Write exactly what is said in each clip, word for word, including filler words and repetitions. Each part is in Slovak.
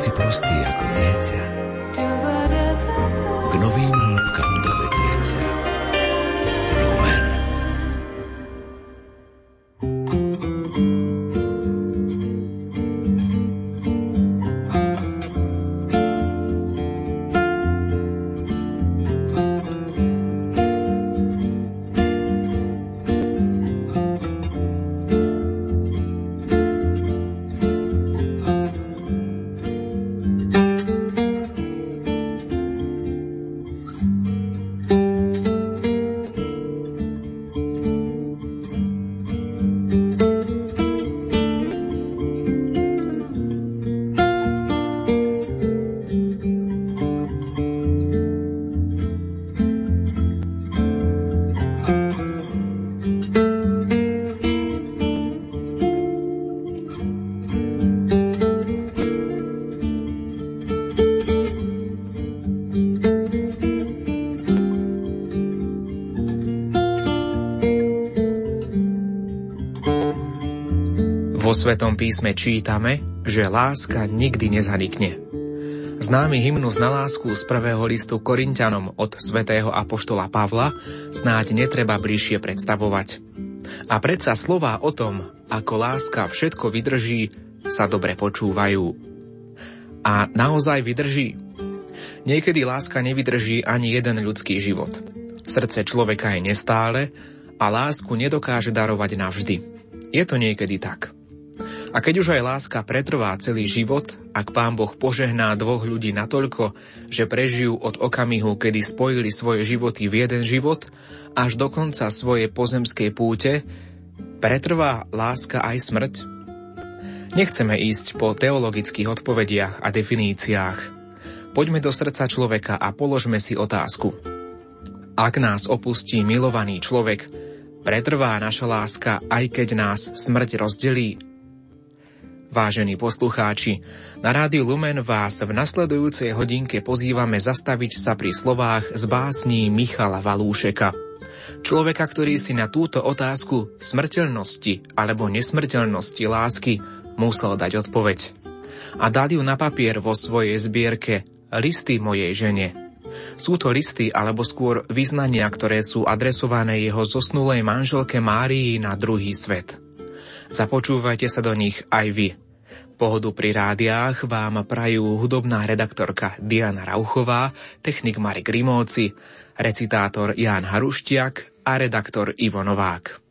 si prostý ako dieťa, k novým hĺbkam dovedie ťa. Lumen. Vo Svetom písme čítame, že láska nikdy nezanikne. Známy hymnus na lásku z prvého listu Korintianom od svätého apoštola Pavla snáď netreba bližšie predstavovať. A predsa slová o tom, ako láska všetko vydrží, sa dobre počúvajú. A naozaj vydrží? Niekedy láska nevydrží ani jeden ľudský život. Srdce človeka je nestále a lásku nedokáže darovať navždy. Je to niekedy tak. A keď už aj láska pretrvá celý život, ak Pán Boh požehná dvoch ľudí natoľko, že prežijú od okamihu, kedy spojili svoje životy v jeden život, až do konca svojej pozemskej púte, pretrvá láska aj smrť? Nechceme ísť po teologických odpovediach a definíciách. Poďme do srdca človeka a položme si otázku. Ak nás opustí milovaný človek, pretrvá naša láska, aj keď nás smrť rozdelí? Vážení poslucháči, na Rádiu Lumen vás v nasledujúcej hodinke pozývame zastaviť sa pri slovách z básní Michala Valúšeka. Človeka, ktorý si na túto otázku smrteľnosti alebo nesmrteľnosti lásky musel dať odpoveď. A dal ju na papier vo svojej zbierke Listy mojej žene. Sú to listy alebo skôr vyznania, ktoré sú adresované jeho zosnulej manželke Márii na druhý svet. Započúvajte sa do nich aj vy. Pohodu pri rádiách vám prajú hudobná redaktorka Diana Rauchová, technik Marek Rimovci, recitátor Ján Haruštiak a redaktor Ivo Novák.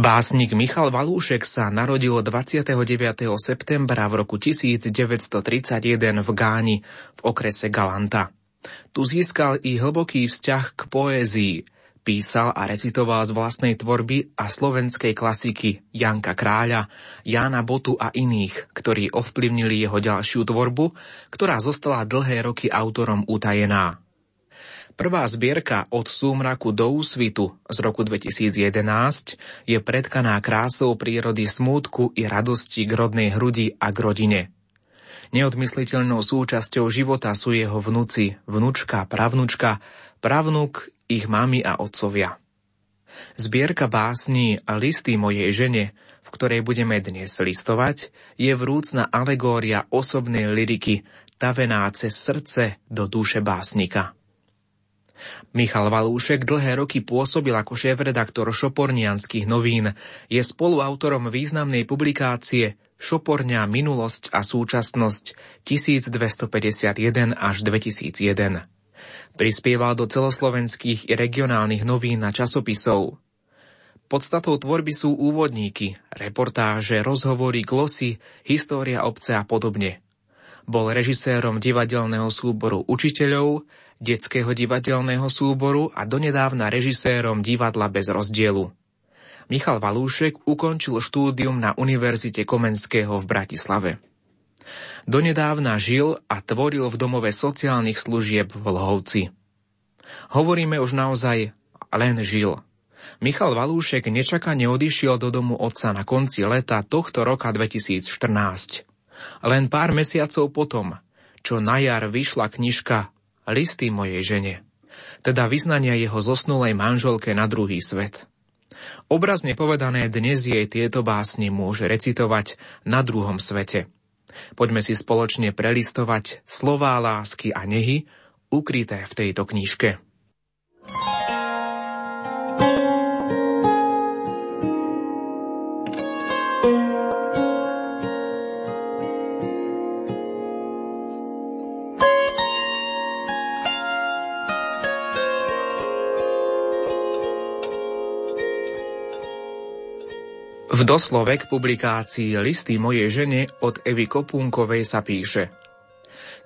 Básnik Michal Valúšek sa narodil dvadsiateho deviateho septembra v roku tisícdeväťstotridsaťjeden v Gáni v okrese Galanta. Tu získal i hlboký vzťah k poézii. Písal a recitoval z vlastnej tvorby a slovenskej klasiky Janka Kráľa, Jána Botu a iných, ktorí ovplyvnili jeho ďalšiu tvorbu, ktorá zostala dlhé roky autorom utajená. Prvá zbierka Od súmraku do úsvitu z roku dvetisícjedenásť je pretkaná krásou prírody smútku i radosti k rodnej hrudi a k rodine. Neodmysliteľnou súčasťou života sú jeho vnuci, vnučka, pravnučka, pravnuk, ich mami a otcovia. Zbierka básní Listy mojej žene, v ktorej budeme dnes listovať, je vrúcna alegória osobnej lyriky, tavená cez srdce do duše básnika. Michal Valúšek dlhé roky pôsobil ako šéfredaktor Šopornianských novín, je spoluautorom významnej publikácie Šopornia: minulosť a súčasnosť tisícdvestopäťdesiatjeden až dvetisícjeden. Prispieval do celoslovenských i regionálnych novín a časopisov. Podstatou tvorby sú úvodníky, reportáže, rozhovory, glosy, história obce a podobne. Bol režisérom divadelného súboru učiteľov, detského divadelného súboru a donedávna režisérom divadla Bez rozdielu. Michal Valúšek ukončil štúdium na Univerzite Komenského v Bratislave. Donedávna žil a tvoril v domove sociálnych služieb v Lhovci. Hovoríme už naozaj len žil. Michal Valúšek nečakane odišiel do domu otca na konci leta tohto roka dvetisícštrnásť. Len pár mesiacov potom, čo na jar vyšla knižka Listy mojej žene, teda vyznania jeho zosnulej manželke na druhý svet. Obrazne povedané, dnes jej tieto básne môže recitovať na druhom svete. Poďme si spoločne prelistovať slová lásky a nehy, ukryté v tejto knižke. V doslove k publikácii Listy mojej žene od Evy Kopunkovej sa píše: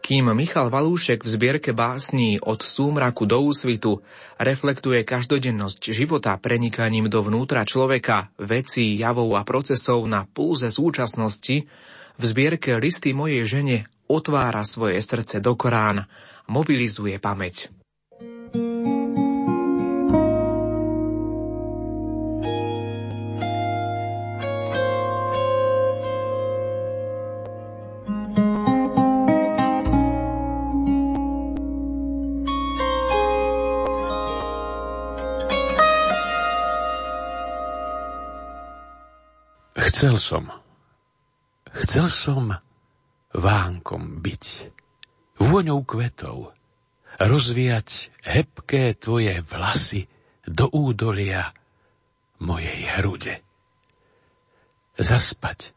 Kým Michal Valúšek v zbierke básní Od súmraku do úsvitu reflektuje každodennosť života prenikaním dovnútra človeka, vecí, javov a procesov na pulze súčasnosti, v zbierke Listy mojej žene otvára svoje srdce do Korán, mobilizuje pamäť. Chcel som, chcel som vánkom byť, vôňou kvetov, rozvíjať hebké tvoje vlasy do údolia mojej hrude. Zaspať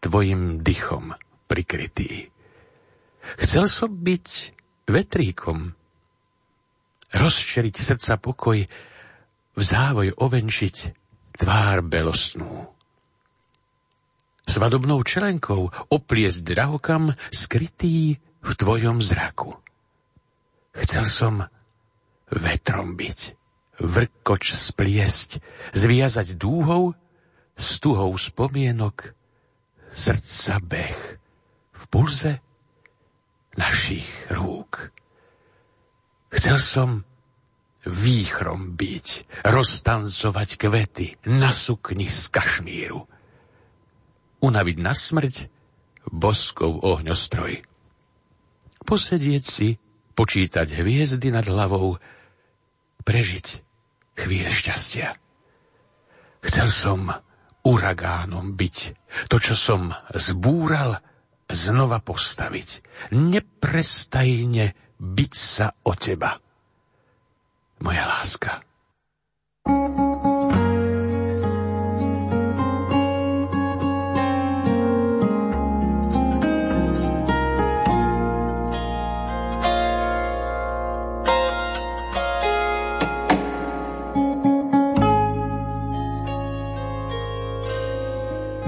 tvojim dychom prikrytý. Chcel som byť vetríkom, rozšeriť srdca pokoj, v závoj ovenčiť tvár belosnú. Svadobnou čelenkou opliesť drahokam skrytý v tvojom zraku. Chcel som vetrom byť, vrkoč spliesť, zviazať dúhou, s tuhou spomienok, srdca beh v pulze našich rúk. Chcel som výchrom byť, roztancovať kvety na sukni z kašmíru, unaviť na smrť boskov ohňostroj. Posedieť si, počítať hviezdy nad hlavou, prežiť chvíľ šťastia. Chcel som uragánom byť, to, čo som zbúral, znova postaviť, neprestajne byť sa o teba, moja láska.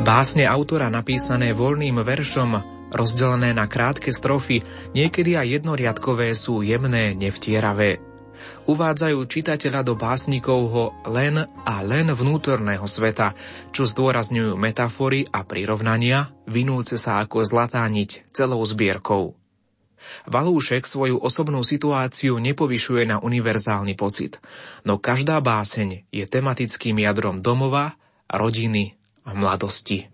Básne autora napísané voľným veršom, rozdelené na krátke strofy, niekedy aj jednoriadkové, sú jemné, nevtieravé. Uvádzajú čitateľa do básnikovho len a len vnútorného sveta, čo zdôrazňujú metafory a prirovnania, vinúce sa ako zlatá niť celou zbierkou. Valúšek svoju osobnú situáciu nepovyšuje na univerzálny pocit, no každá báseň je tematickým jadrom domova, rodiny a mladosti.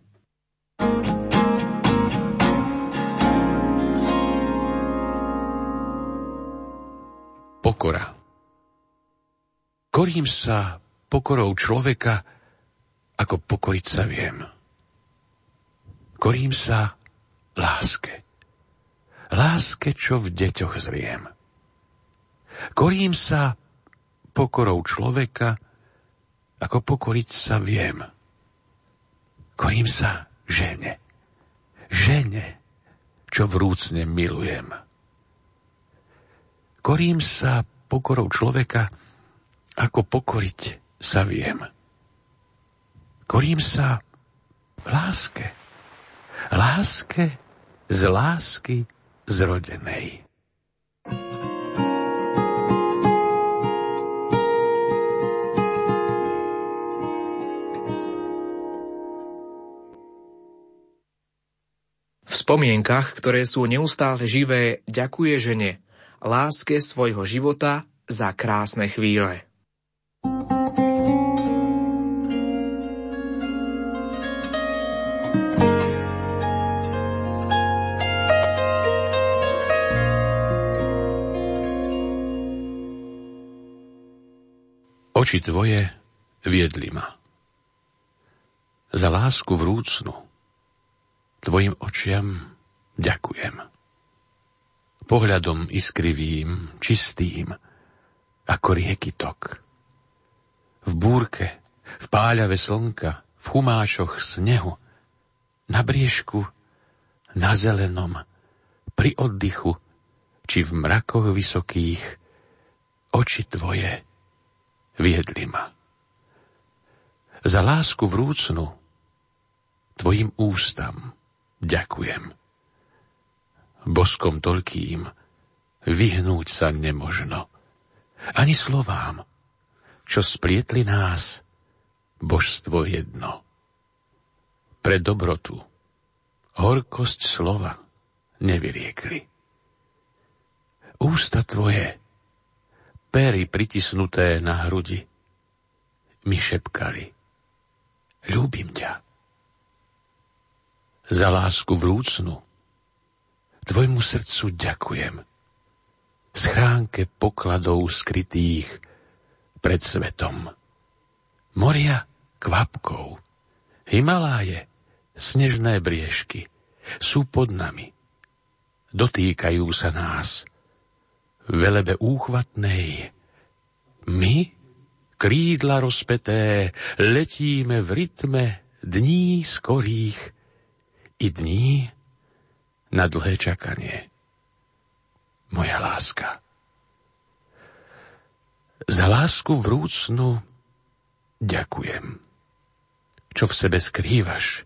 Pokora. Korím sa pokorou človeka, ako pokoriť sa viem. Korím sa láske. Láske, čo v deťoch zriem. Korím sa pokorou človeka, ako pokoriť sa viem. Korím sa žene. Žene, čo vrúcne milujem. Korím sa pokorou človeka, ako pokoriť sa viem. Korím sa láske. Láske z lásky zrodenej. V spomienkach, ktoré sú neustále živé, ďakuje žene, láske svojho života za krásne chvíle. Oči tvoje viedli ma. Za lásku vrúcnu tvojim očiam ďakujem. Pohľadom iskrivým, čistým, ako rieky tok. V búrke, v páľave slnka, v chumášoch snehu, na briežku, na zelenom, pri oddychu, či v mrakoch vysokých, oči tvoje viedli ma. Za lásku vrúcnu tvojim ústam ďakujem. Boskom toľkým vyhnúť sa nemožno, ani slovám, čo splietli nás, božstvo jedno. Pre dobrotu horkosť slova nevyriekli. Ústa tvoje, pery pritisnuté na hrudi, mi šepkali: ľúbim ťa. Za lásku vrúcnu tvojmu srdcu ďakujem. Schránke pokladov skrytých pred svetom. Moria kvapkou, Himaláje, snežné briežky sú pod nami. Dotýkajú sa nás. Velebe úchvatnej, my, krídla rozpeté, letíme v rytme dní skorých i dní na dlhé čakanie. Moja láska. Za lásku vrúcnu ďakujem. Čo v sebe skrývaš,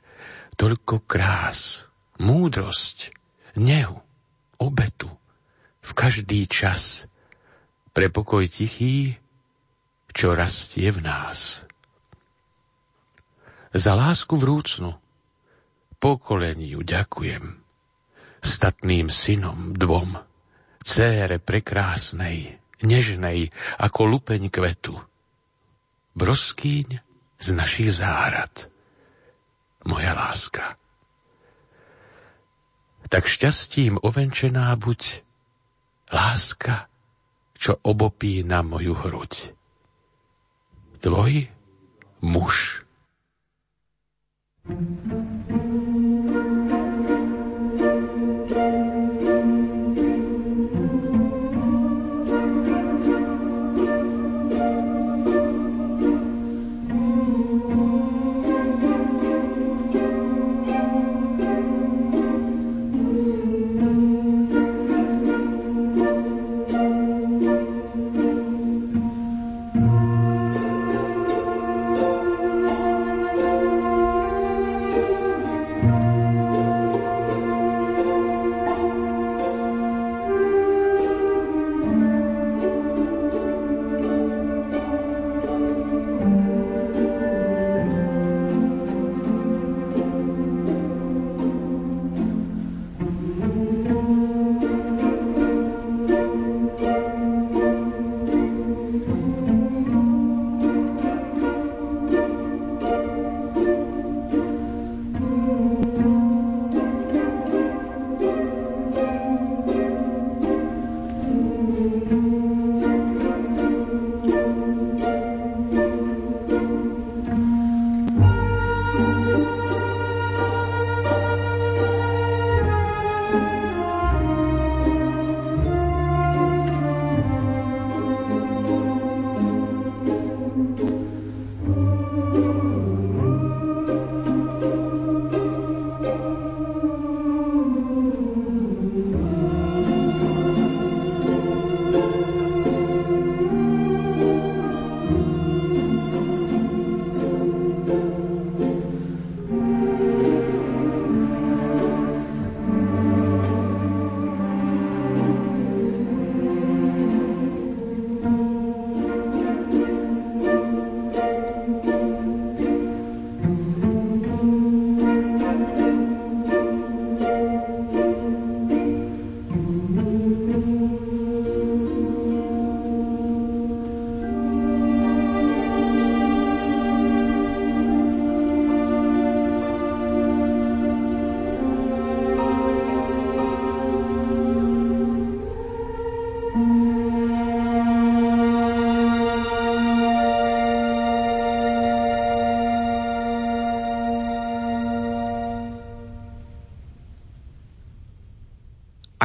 toľko krás, múdrosť, nehu, obetu, v každý čas, pre pokoj tichý, čo rastie v nás. Za lásku vrúcnu pokoleniu ďakujem, statným synom dvom, cére prekrásnej, nežnej, ako lupeň kvetu, broskýň z našich zárad, moja láska. Tak šťastím ovenčená buď láska, čo obopí na moju hruď. Tvoj muž.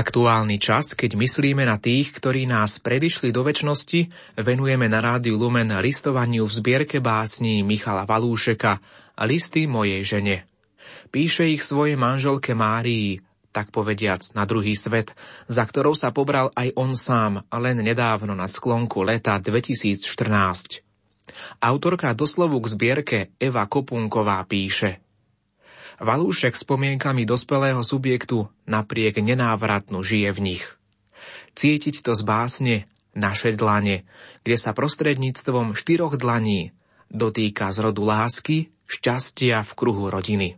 Aktuálny čas, keď myslíme na tých, ktorí nás predišli do večnosti, venujeme na Rádiu Lumen listovaniu v zbierke básní Michala Valúšeka Listy mojej žene. Píše ich svojej manželke Márii, tak povediac na druhý svet, za ktorou sa pobral aj on sám, len nedávno na sklonku leta dvetisícštrnásť. Autorka doslovu k zbierke Eva Kopunková píše: Valúšek spomienkami dospelého subjektu napriek nenávratnu žije v nich. Cítiť to z básne Naše dlane, kde sa prostredníctvom štyroch dlaní dotýka zrodu lásky, šťastia v kruhu rodiny.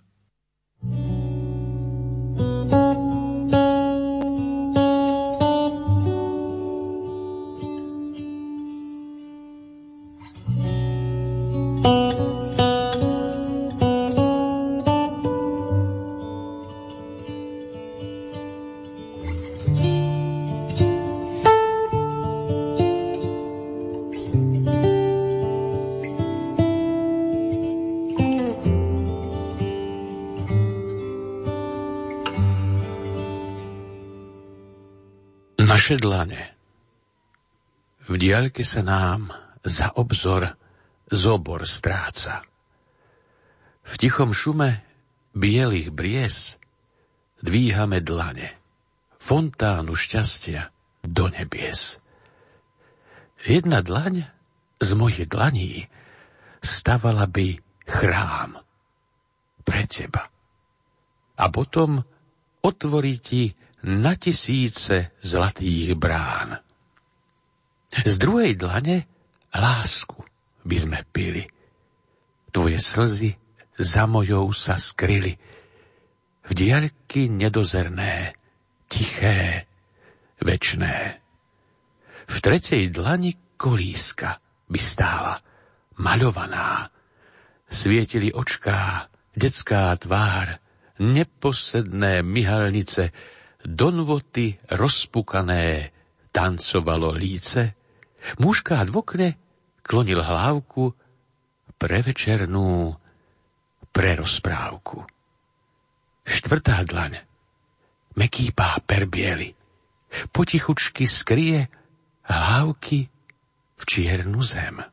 Naše dlane. V diaľke sa nám za obzor zobor stráca. V tichom šume bielých bries dvíhame dlane, fontánu šťastia do nebies. Jedna dlaň z mojich dlaní stavala by chrám pre teba. A potom otvorí ti na tisíce zlatých brán. Z druhej dlane lásku by sme pili. Tvoje slzy za mojou sa skryli. V diaľky nedozerné, tiché, večné. V tretej dlani kolíska by stála, maľovaná. Svietili očká, detská tvár, neposedné myhalnice, do nôty rozpukané tancovalo líce, mužka v okne klonil hlávku pre večernú prerozprávku. Štvrtá dlaň mekýpá perbiely, potichučky skrie hlávky v čiernu zem.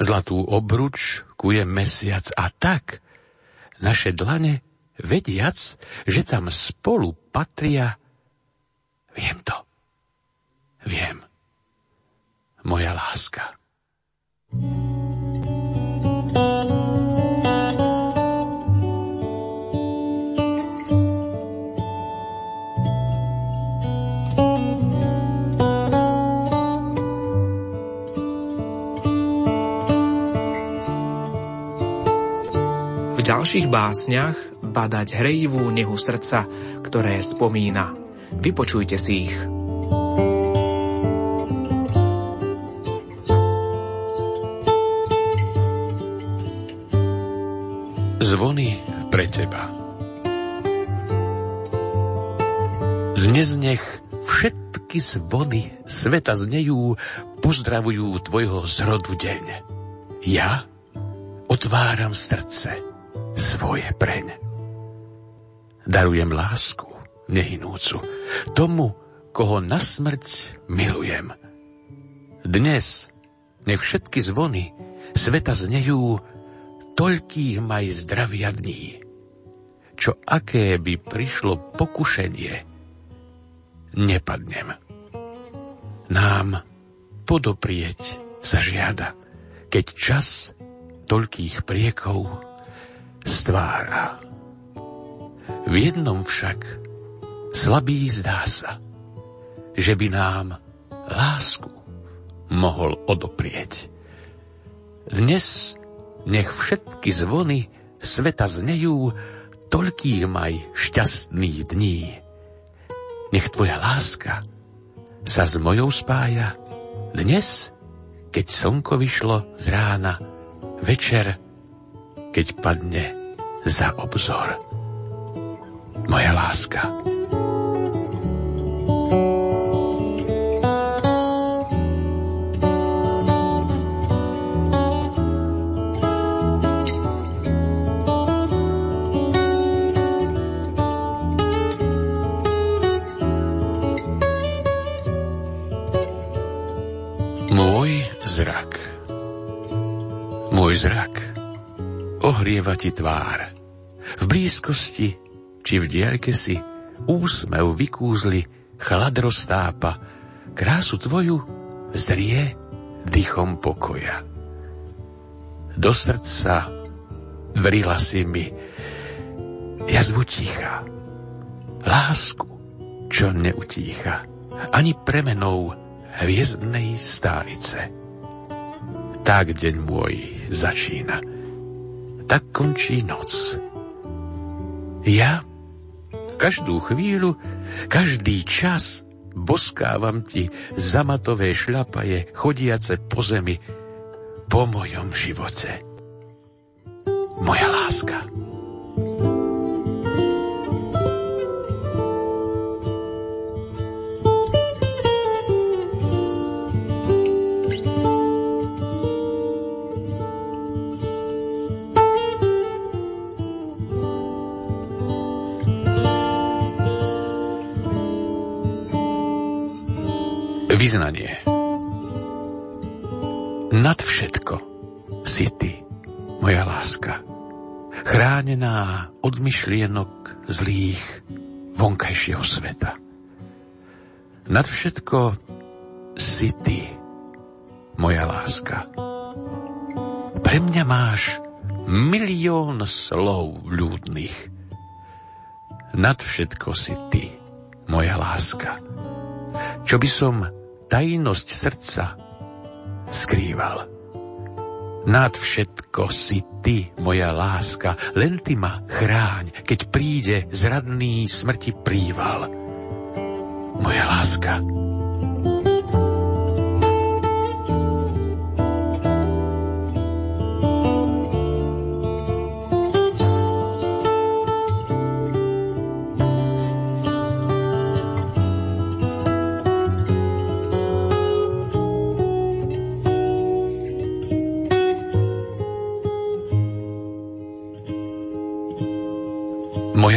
Zlatú obruč kuje mesiac a tak naše dlane, vediac, že tam spolu patria, viem to, viem, moja láska. V ďalších básniach badať hrejivú nehu srdca, ktoré spomína. Vypočujte si ich. Zvony pre teba. Dnes nech všetky zvony sveta znejú, pozdravujú tvojho zrodu deň. Ja otváram srdce svoje preň. Darujem lásku nehynúcu tomu, koho na smrť milujem. Dnes nech všetky zvony sveta znejú, toľkých maj zdravia dní. Čo aké by prišlo pokušenie, nepadnem. Nám podoprieť sa žiada, keď čas toľkých priekov stvára. V jednom však slabý zdá sa, že by nám lásku mohol odoprieť. Dnes nech všetky zvony sveta znejú, toľkých maj šťastných dní. Nech tvoja láska sa s mojou spája, dnes, keď slnko vyšlo z rána, večer, keď padne za obzor. Moja láska. Môj zrak, môj zrak ohrieva ti tvár. V blízkosti či v diaľke si úsmev vykúzli, chlad roztápa, krásu tvoju zrie dychom pokoja. Do srdca vrila si mi jazvu ticha, lásku, čo neutícha, ani premenou hviezdnej stálice. Tak deň môj začína, tak končí noc. Ja každú chvíľu, každý čas boskávam ti zamatové šľapaje chodiace po zemi, po mojom živote. Moja láska. Vyznanie. Nad všetko si ty, moja láska, chránená od myšlienok zlých vonkajšieho sveta. Nad všetko si ty, moja láska. Pre mňa máš milión slov ľúdnych. Nad všetko si ty, moja láska. Čo by som tajnosť srdca skrýval. Nad všetko si ty, moja láska, len ty ma chráň, keď príde zradný smrti príval. Moja láska.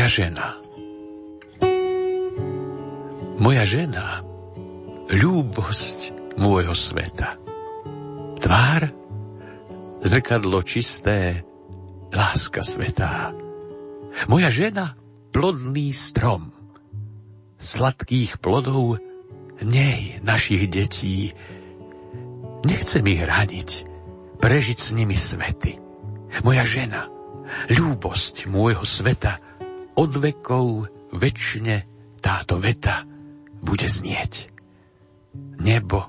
Žena. Moja žena, ľúbosť môjho sveta. Tvár, zrkadlo čisté, láska svätá. Moja žena, plodný strom. Sladkých plodov nej našich detí. Nechcem ich raniť, prežiť s nimi svety. Moja žena, ľúbosť môjho sveta. Od vekov večne táto veta bude znieť. Nebo,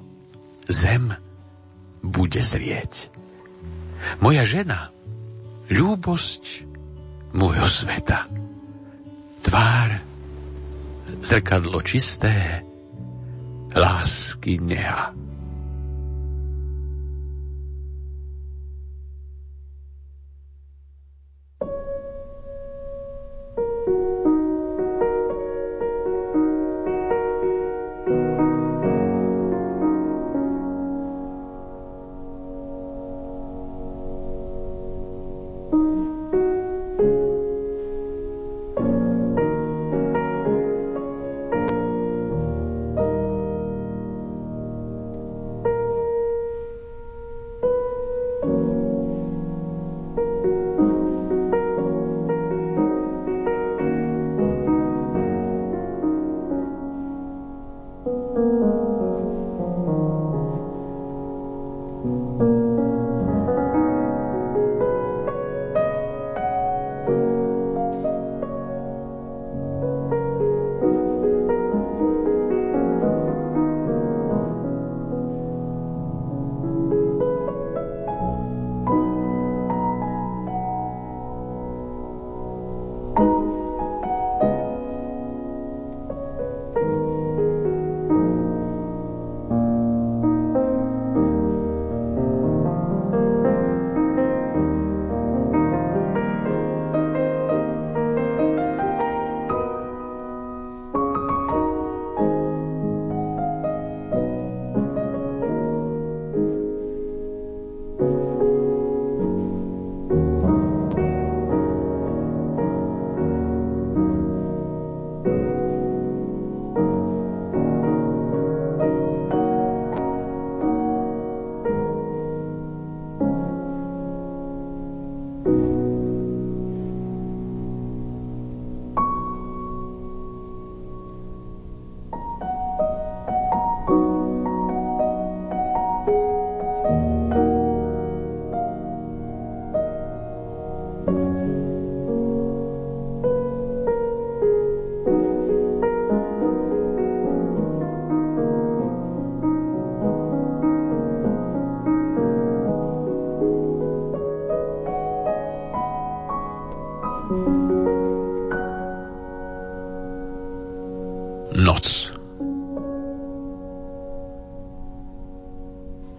zem bude zrieť. Moja žena, ľúbosť môjho sveta. Tvár, zrkadlo čisté, lásky neha.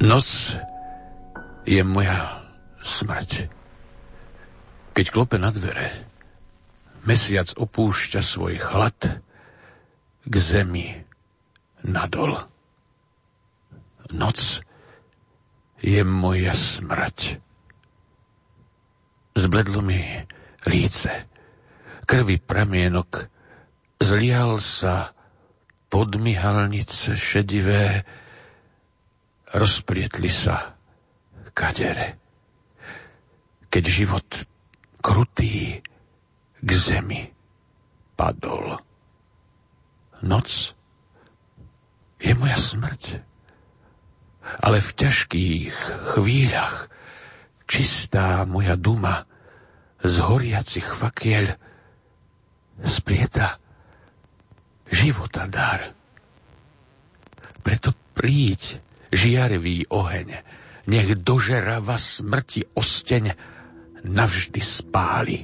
Nos je moja smrť. Keď klope na dvere, mesiac opúšťa svoj chlad k zemi nadol. Noc je moja smrť. Zbledlo mi líce, krvi pramienok, zlial sa pod myhalnice šedivé, rozplietli sa kadere. Keď život krutý k zemi padol. Noc je moja smrť, ale v ťažkých chvíľach čistá moja duma z horiacich fakiel splieta života dar. Preto príď, žiarivý oheň, nech dožerava smrti osteň navždy spáli.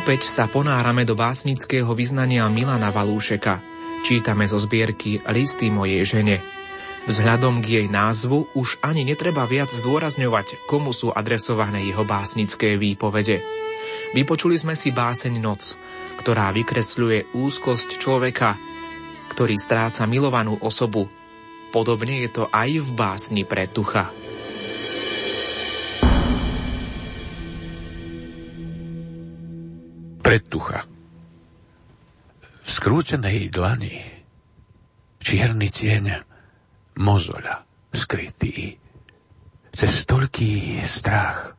Opäť sa ponárame do básnického vyznania Milana Valúšeka. Čítame zo zbierky Listy mojej žene. Vzhľadom k jej názvu už ani netreba viac zdôrazňovať, komu sú adresované jeho básnické výpovede. Vypočuli sme si báseň Noc, ktorá vykresľuje úzkosť človeka, ktorý stráca milovanú osobu. Podobne je to aj v básni pre Tucha. Predtucha. V skrútenej dlani čierny tieň mozoľa skrytý. Cez toľký strach,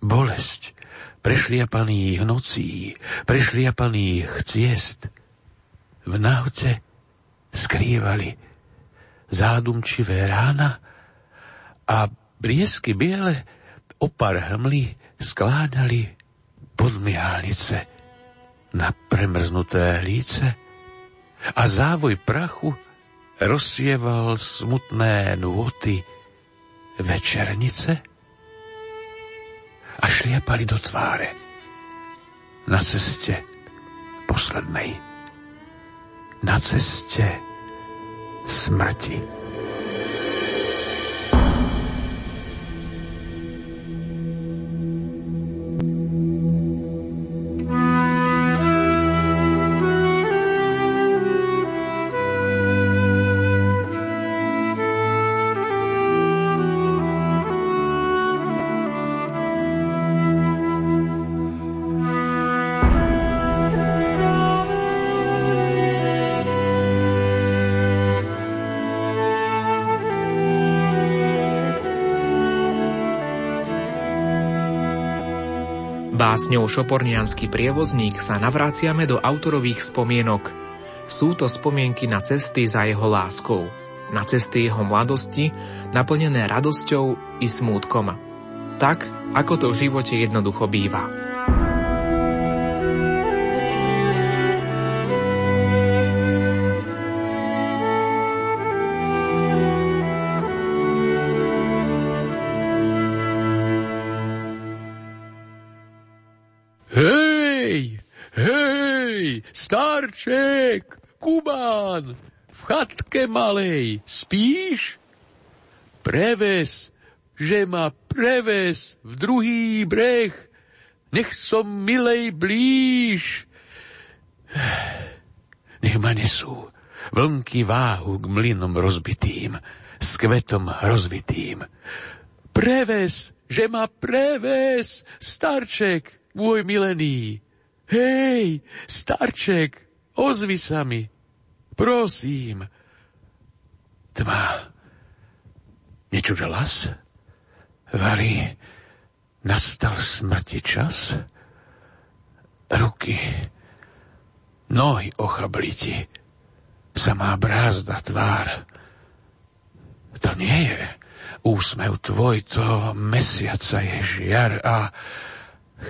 bolesť prešliapaných nocí, prešliapaných ciest v náhote skrývali zádumčivé rána a briesky biele opar hmly skláňali podmihalnice na premrznuté líce a závoj prachu rozsieval smutné nôty večernice a šliapali do tváre na ceste poslednej, na ceste smrti. Básňou Šoporniansky prievozník sa navráciame do autorových spomienok. Sú to spomienky na cesty za jeho láskou, na cesty jeho mladosti, naplnené radosťou i smútkom. Tak, ako to v živote jednoducho býva. Starček, Kubán, v chatke malej spíš? Prevez, že ma prevez v druhý breh, nech som milej blíž. Nech ma nesú vlnky váhu k mlynom rozbitým, s kvetom rozvitým. Preves, že ma preves, starček, môj milený. Hej, starček, ozvi sa mi. Prosím. Tma. Nečuť hlas? Varí, nastal smrti čas? Ruky, nohy ochabliti, samá brázda tvár. To nie je úsmev tvoj, to mesiaca je žiar a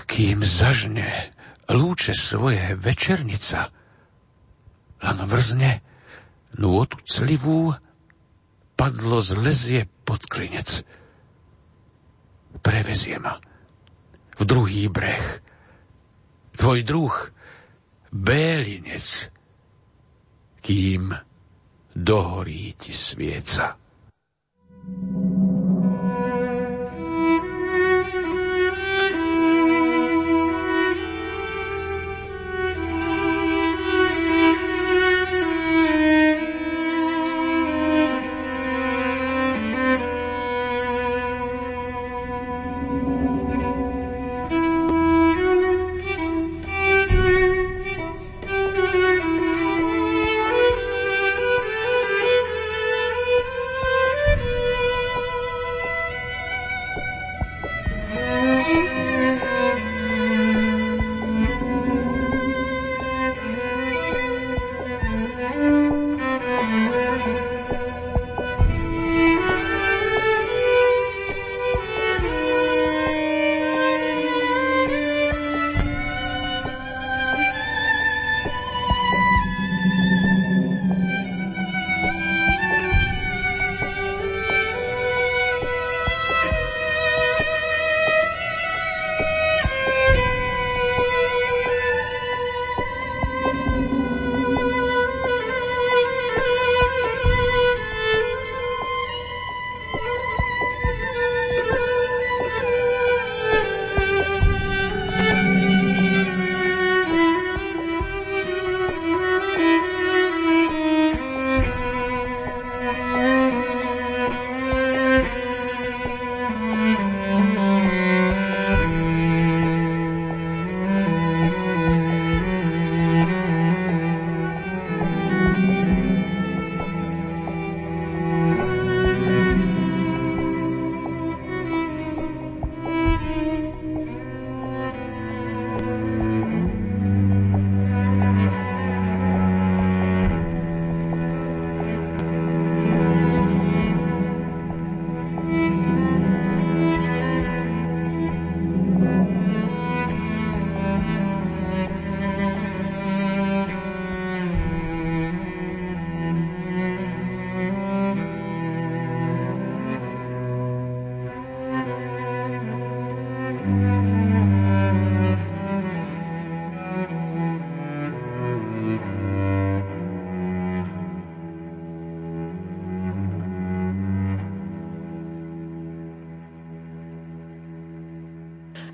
kým zažne lúče svoje večernica, len vrzne nôtu clivú, padlo z lezie pod klinec. Prevezie ma v druhý breh. Tvoj druh, bélinec, kým dohorí ti svieca.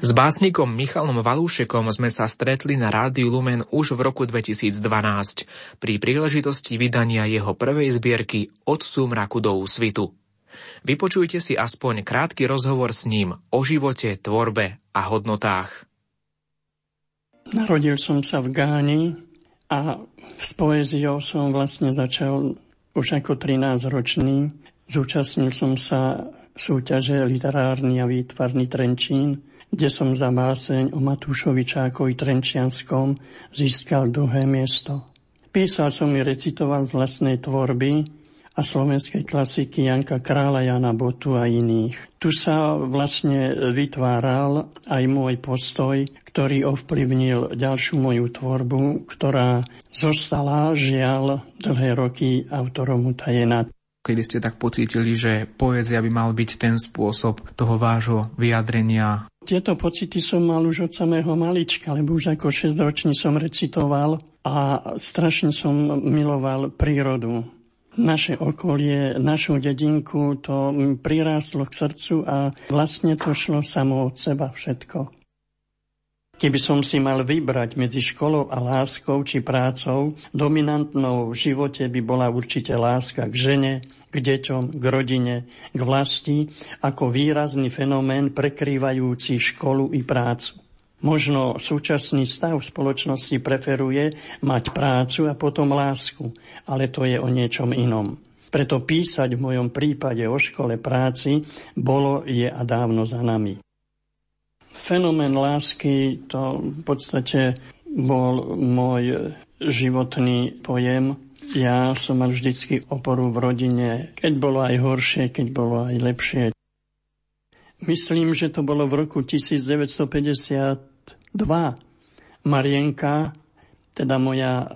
S básnikom Michalom Valúšekom sme sa stretli na Rádiu Lumen už v roku dvetisícdvanásť pri príležitosti vydania jeho prvej zbierky Od súmraku do úsvitu. Vypočujte si aspoň krátky rozhovor s ním o živote, tvorbe a hodnotách. Narodil som sa v Gáni a s poéziou som vlastne začal už ako trinásťročný. Zúčastnil som sa súťaže literárny a výtvarný Trenčín, kde som za báseň o Matúšovičákovi Trenčianskom získal druhé miesto. Písal som i recitoval z vlastnej tvorby a slovenskej klasiky Janka Kráľa, Jána Botu a iných. Tu sa vlastne vytváral aj môj postoj, ktorý ovplyvnil ďalšiu moju tvorbu, ktorá zostala, žiaľ, dlhé roky autorom utajená. Kedy ste tak pocítili, že poézia by mal byť ten spôsob toho vášho vyjadrenia? Tieto pocity som mal už od samého malička, lebo už ako šesťročný som recitoval a strašne som miloval prírodu. Naše okolie, našu dedinku, to prirástlo k srdcu a vlastne to šlo samo od seba všetko. Keby som si mal vybrať medzi školou a láskou či prácou, dominantnou v živote by bola určite láska k žene, k deťom, k rodine, k vlasti, ako výrazný fenomén prekrývajúci školu i prácu. Možno súčasný stav spoločnosti preferuje mať prácu a potom lásku, ale to je o niečom inom. Preto písať v mojom prípade o škole práci bolo, je a dávno za nami. Fenomén lásky, to v podstate bol môj životný pojem. Ja som mal vždycky oporu v rodine, keď bolo aj horšie, keď bolo aj lepšie. Myslím, že to bolo v roku devätnásťstopäťdesiatdva. Marienka, teda moja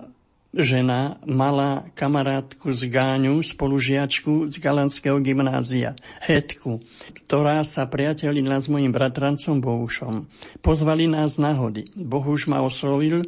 žena, mala kamarátku z Gáňu, spolužiačku z Galanského gymnázia, Hetku, ktorá sa priatelila s mojim bratrancom Bohušom. Pozvali nás na hody. Bohuš ma oslovil,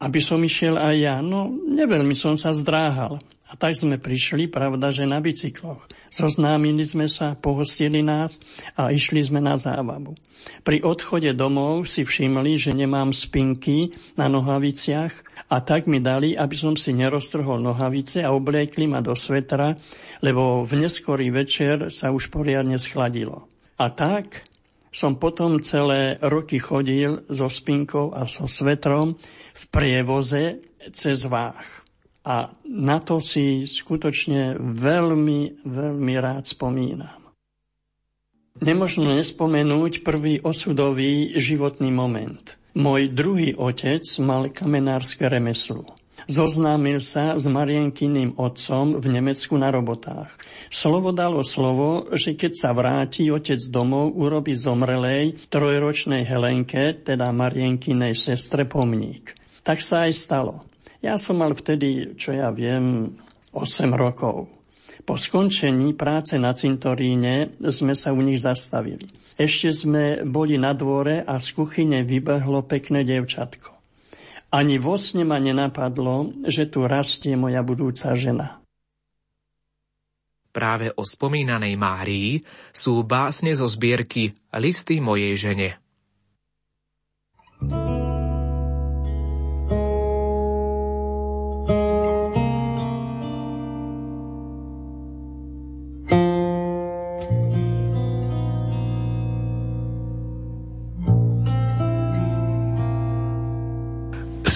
aby som išiel aj ja. No, neveľmi som sa zdráhal. A tak sme prišli, pravda, že na bicykloch. Zoznámili sme sa, pohostili nás a išli sme na zábavu. Pri odchode domov si všimli, že nemám spinky na nohaviciach, a tak mi dali, aby som si neroztrhol nohavice a obliekli ma do svetra, lebo v neskorý večer sa už poriadne schladilo. A tak som potom celé roky chodil so spinkou a so svetrom v prievoze cez váh. A na to si skutočne veľmi, veľmi rád spomínam. Nemožno nespomenúť prvý osudový životný moment. Môj druhý otec mal kamenárske remeslo. Zoznámil sa s Marienkyným otcom v Nemecku na robotách. Slovo dalo slovo, že keď sa vráti otec domov, urobí zomrelej trojročnej Helenke, teda Marienkynej sestre, pomník. Tak sa aj stalo. Ja som mal vtedy, čo ja viem, osem rokov. Po skončení práce na cintoríne sme sa u nich zastavili. Ešte sme boli na dvore a z kuchyne vybehlo pekné dievčatko. Ani vo sne ma nenapadlo, že tu rastie moja budúca žena. Práve o spomínanej Márii sú básne zo zbierky Listy mojej žene.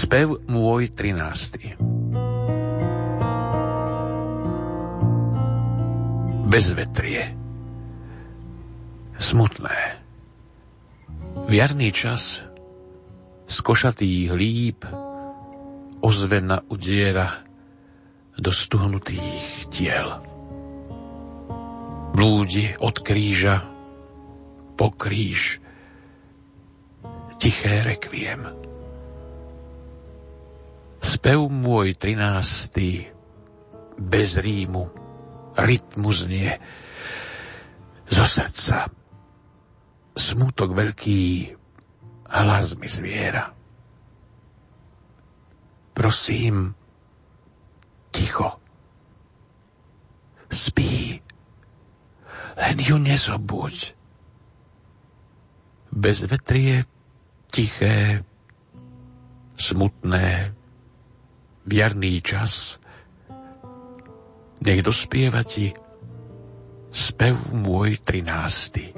Spev môj trinásty. Bezvetrie. Smutné. V jarný čas z košatých líp ozvena udiera do stuhnutých tiel. Blúdi od kríža po kríž tiché rekviem. Spev môj trinásty, bez rímu, rytmu znie zo srdca. Smútok veľký, hlas mi zviera. Prosím, ticho. Spí, len ju nezobuď. Bezvetrie, tiché, smutné. V jarný čas nech dospieva ti spev môj trinásty.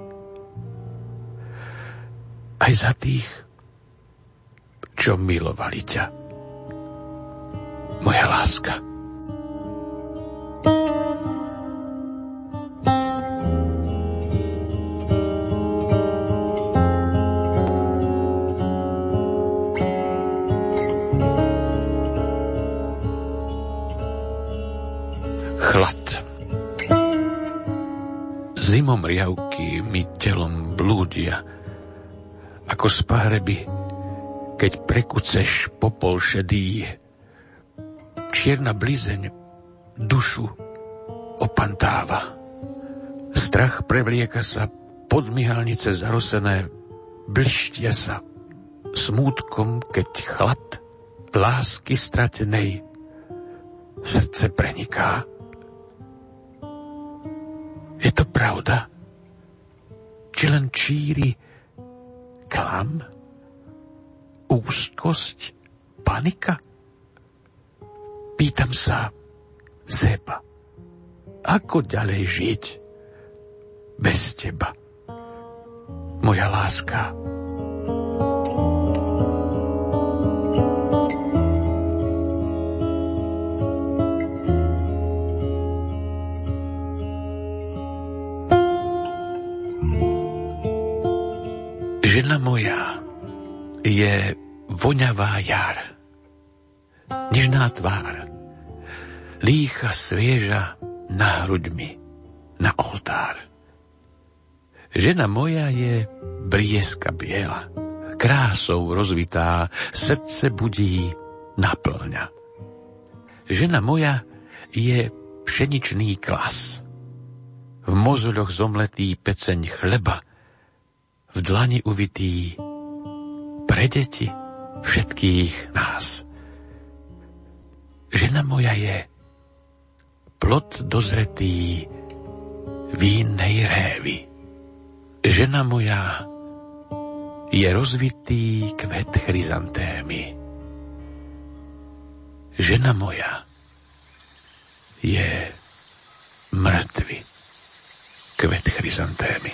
Aj za tých, čo milovali ťa, moja láska. Zimom riavky mi telom blúdia, ako z pahreby, keď prekuceš popol šedý. Čierna blizeň dušu opantáva. Strach prevlieka sa, podmihalnice zarosené blištia sa smútkom, keď chlad lásky stratenej srdce preniká. Je to pravda? Či len číri klam? úzkosť, panika? Pýtam sa seba, ako ďalej žiť bez teba, moja láska. Žena moja je voňavá jar, nežná tvár, lícha svieža na hruďmi, na oltár. Žena moja je brieska biela, krásou rozvitá, srdce budí, naplňa. Žena moja je pšeničný klas, v mozoľoch zomletý peceň chleba, v dlani uvitý pre deti všetkých nás. Žena moja je plod dozretý vínnej révy. Žena moja je rozvitý kvet chryzantémy. Žena moja je mŕtvy kvet chryzantémy.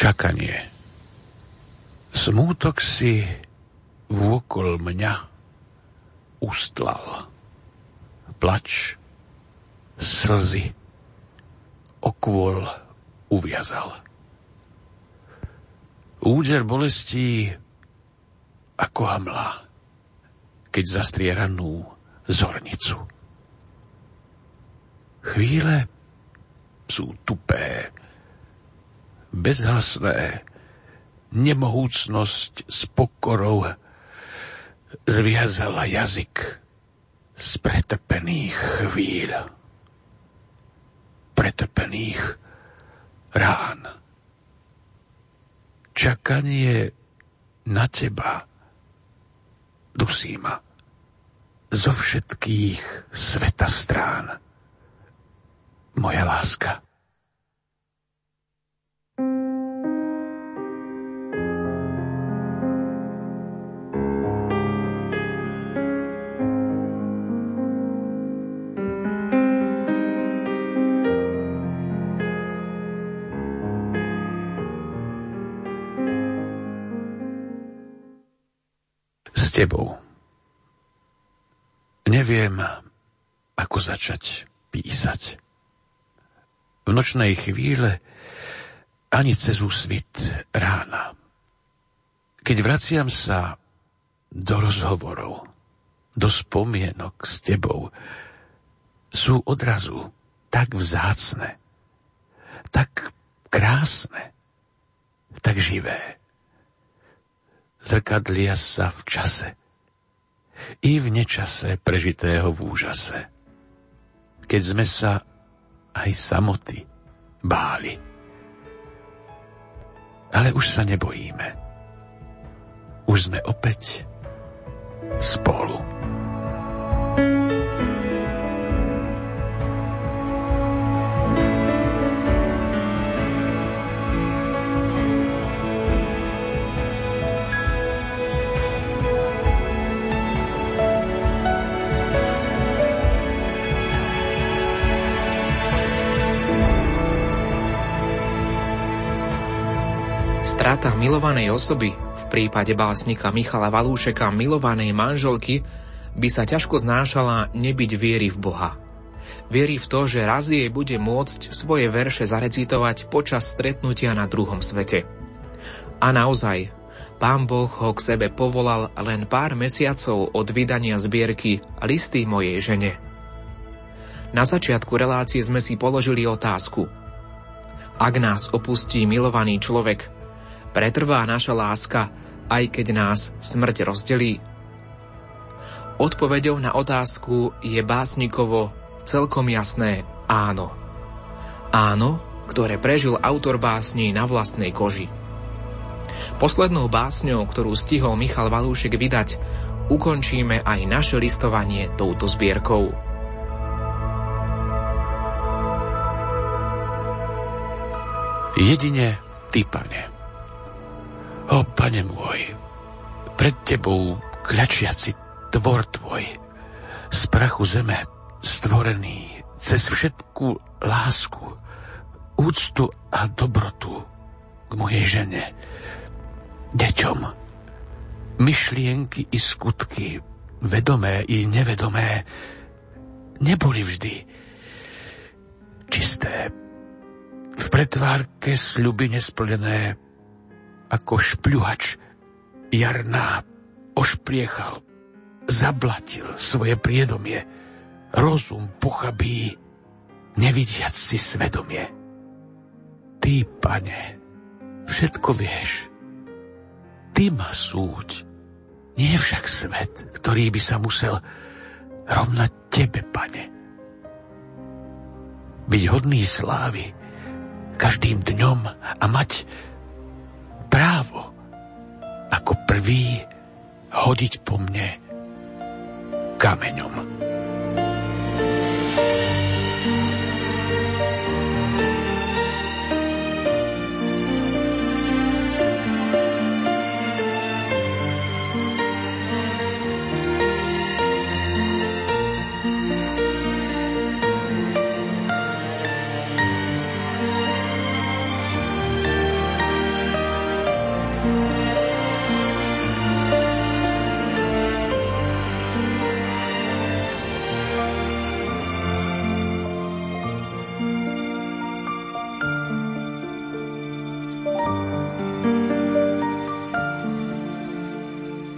Čakanie. Smútok si vôkol mňa ustlal. Plač, slzy, okôl uviazal. Úder bolestí ako hamla, keď zastrie ranú zornicu. Chvíle sú tupé, bezhasné, nemohúcnosť s pokorou zviazala jazyk z pretrpených chvíľ, pretrpených rán. Čakanie na teba dusí ma zo všetkých sveta strán, moja láska. S tebou. Neviem, ako začať písať. V nočnej chvíle ani cez úsvit rána. Keď vraciam sa do rozhovorov, do spomienok s tebou, sú odrazu tak vzácne, tak krásne, tak živé. Zrkadlia sa v čase i v nečase prežitého v úžase, keď sme sa aj samoty báli. Ale už sa nebojíme. Už sme opäť spolu. Strata milovanej osoby, v prípade básnika Michala Valúšeka milovanej manželky, by sa ťažko znášala nebyť viery v Boha. Viery v to, že raz jej bude môcť svoje verše zarecitovať počas stretnutia na druhom svete. A naozaj, Pán Boh ho k sebe povolal len pár mesiacov od vydania zbierky Listy mojej žene. Na začiatku relácie sme si položili otázku. Ak nás opustí milovaný človek, pretrvá naša láska, aj keď nás smrť rozdelí? Odpoveďou na otázku je básnikovo celkom jasné áno. Áno, ktoré prežil autor básni na vlastnej koži. Poslednou básňou, ktorú stihol Michal Valúšek vydať, ukončíme aj naše listovanie touto zbierkou. Jedine ty, Pane. O, Pane môj, pred Tebou kľačiaci tvor Tvoj, z prachu zeme stvorený, cez všetku lásku, úctu a dobrotu k mojej žene, deťom, myšlienky i skutky, vedomé i nevedomé, neboli vždy čisté, v pretvárke sľuby nesplnené, ako špľuhač jarná ošpliechal, zablatil svoje priedomie, rozum pochabí, nevidiac si svedomie. Ty, Pane, všetko vieš. Ty ma súď, nie však svet, ktorý by sa musel rovnať Tebe, Pane. Byť hodný slávy každým dňom a mať právo ako prvý hodiť po mne kameňom.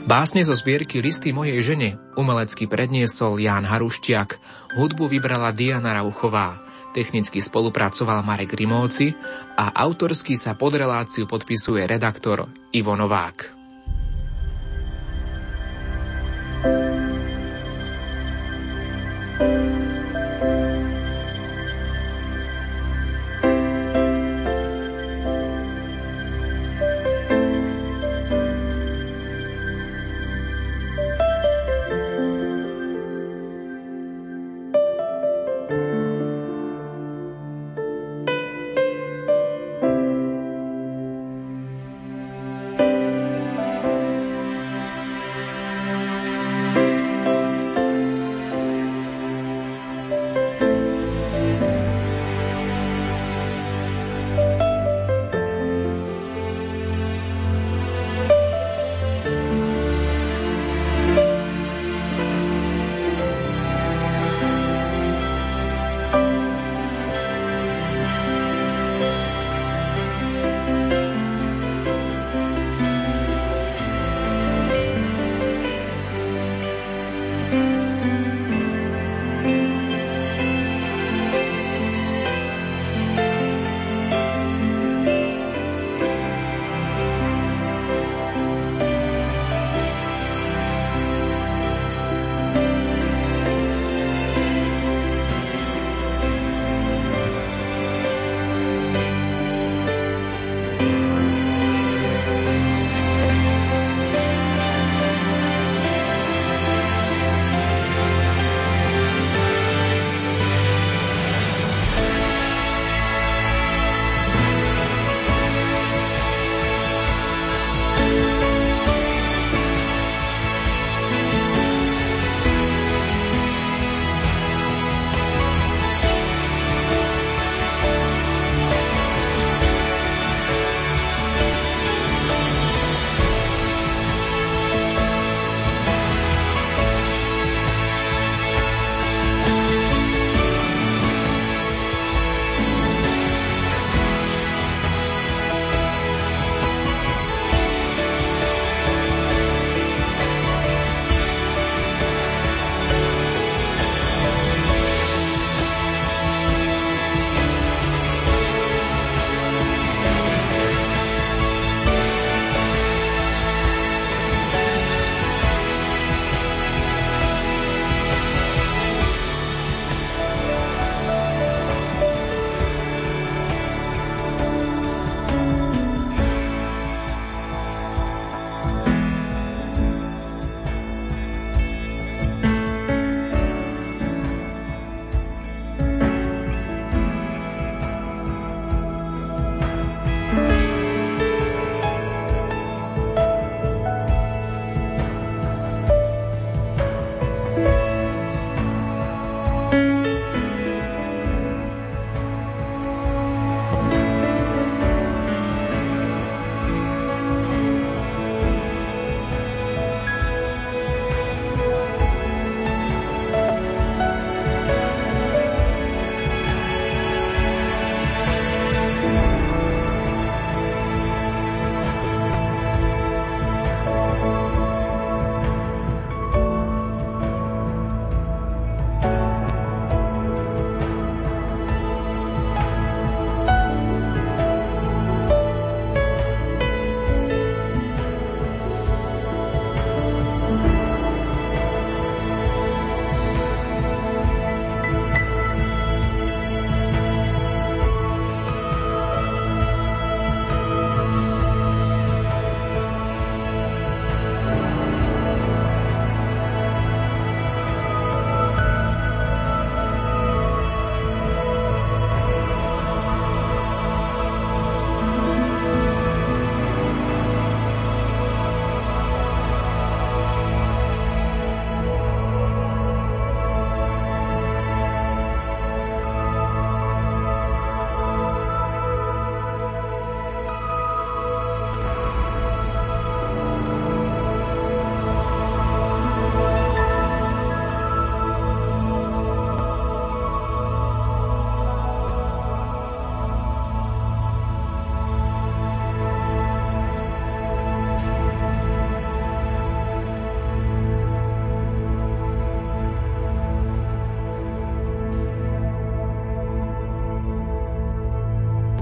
Básne zo zbierky Listy mojej žene umelecky predniesol Ján Haruštiak, hudbu vybrala Diana Rauchová, technicky spolupracoval Marek Rimovci a autorsky sa pod reláciu podpisuje redaktor Ivo Novák.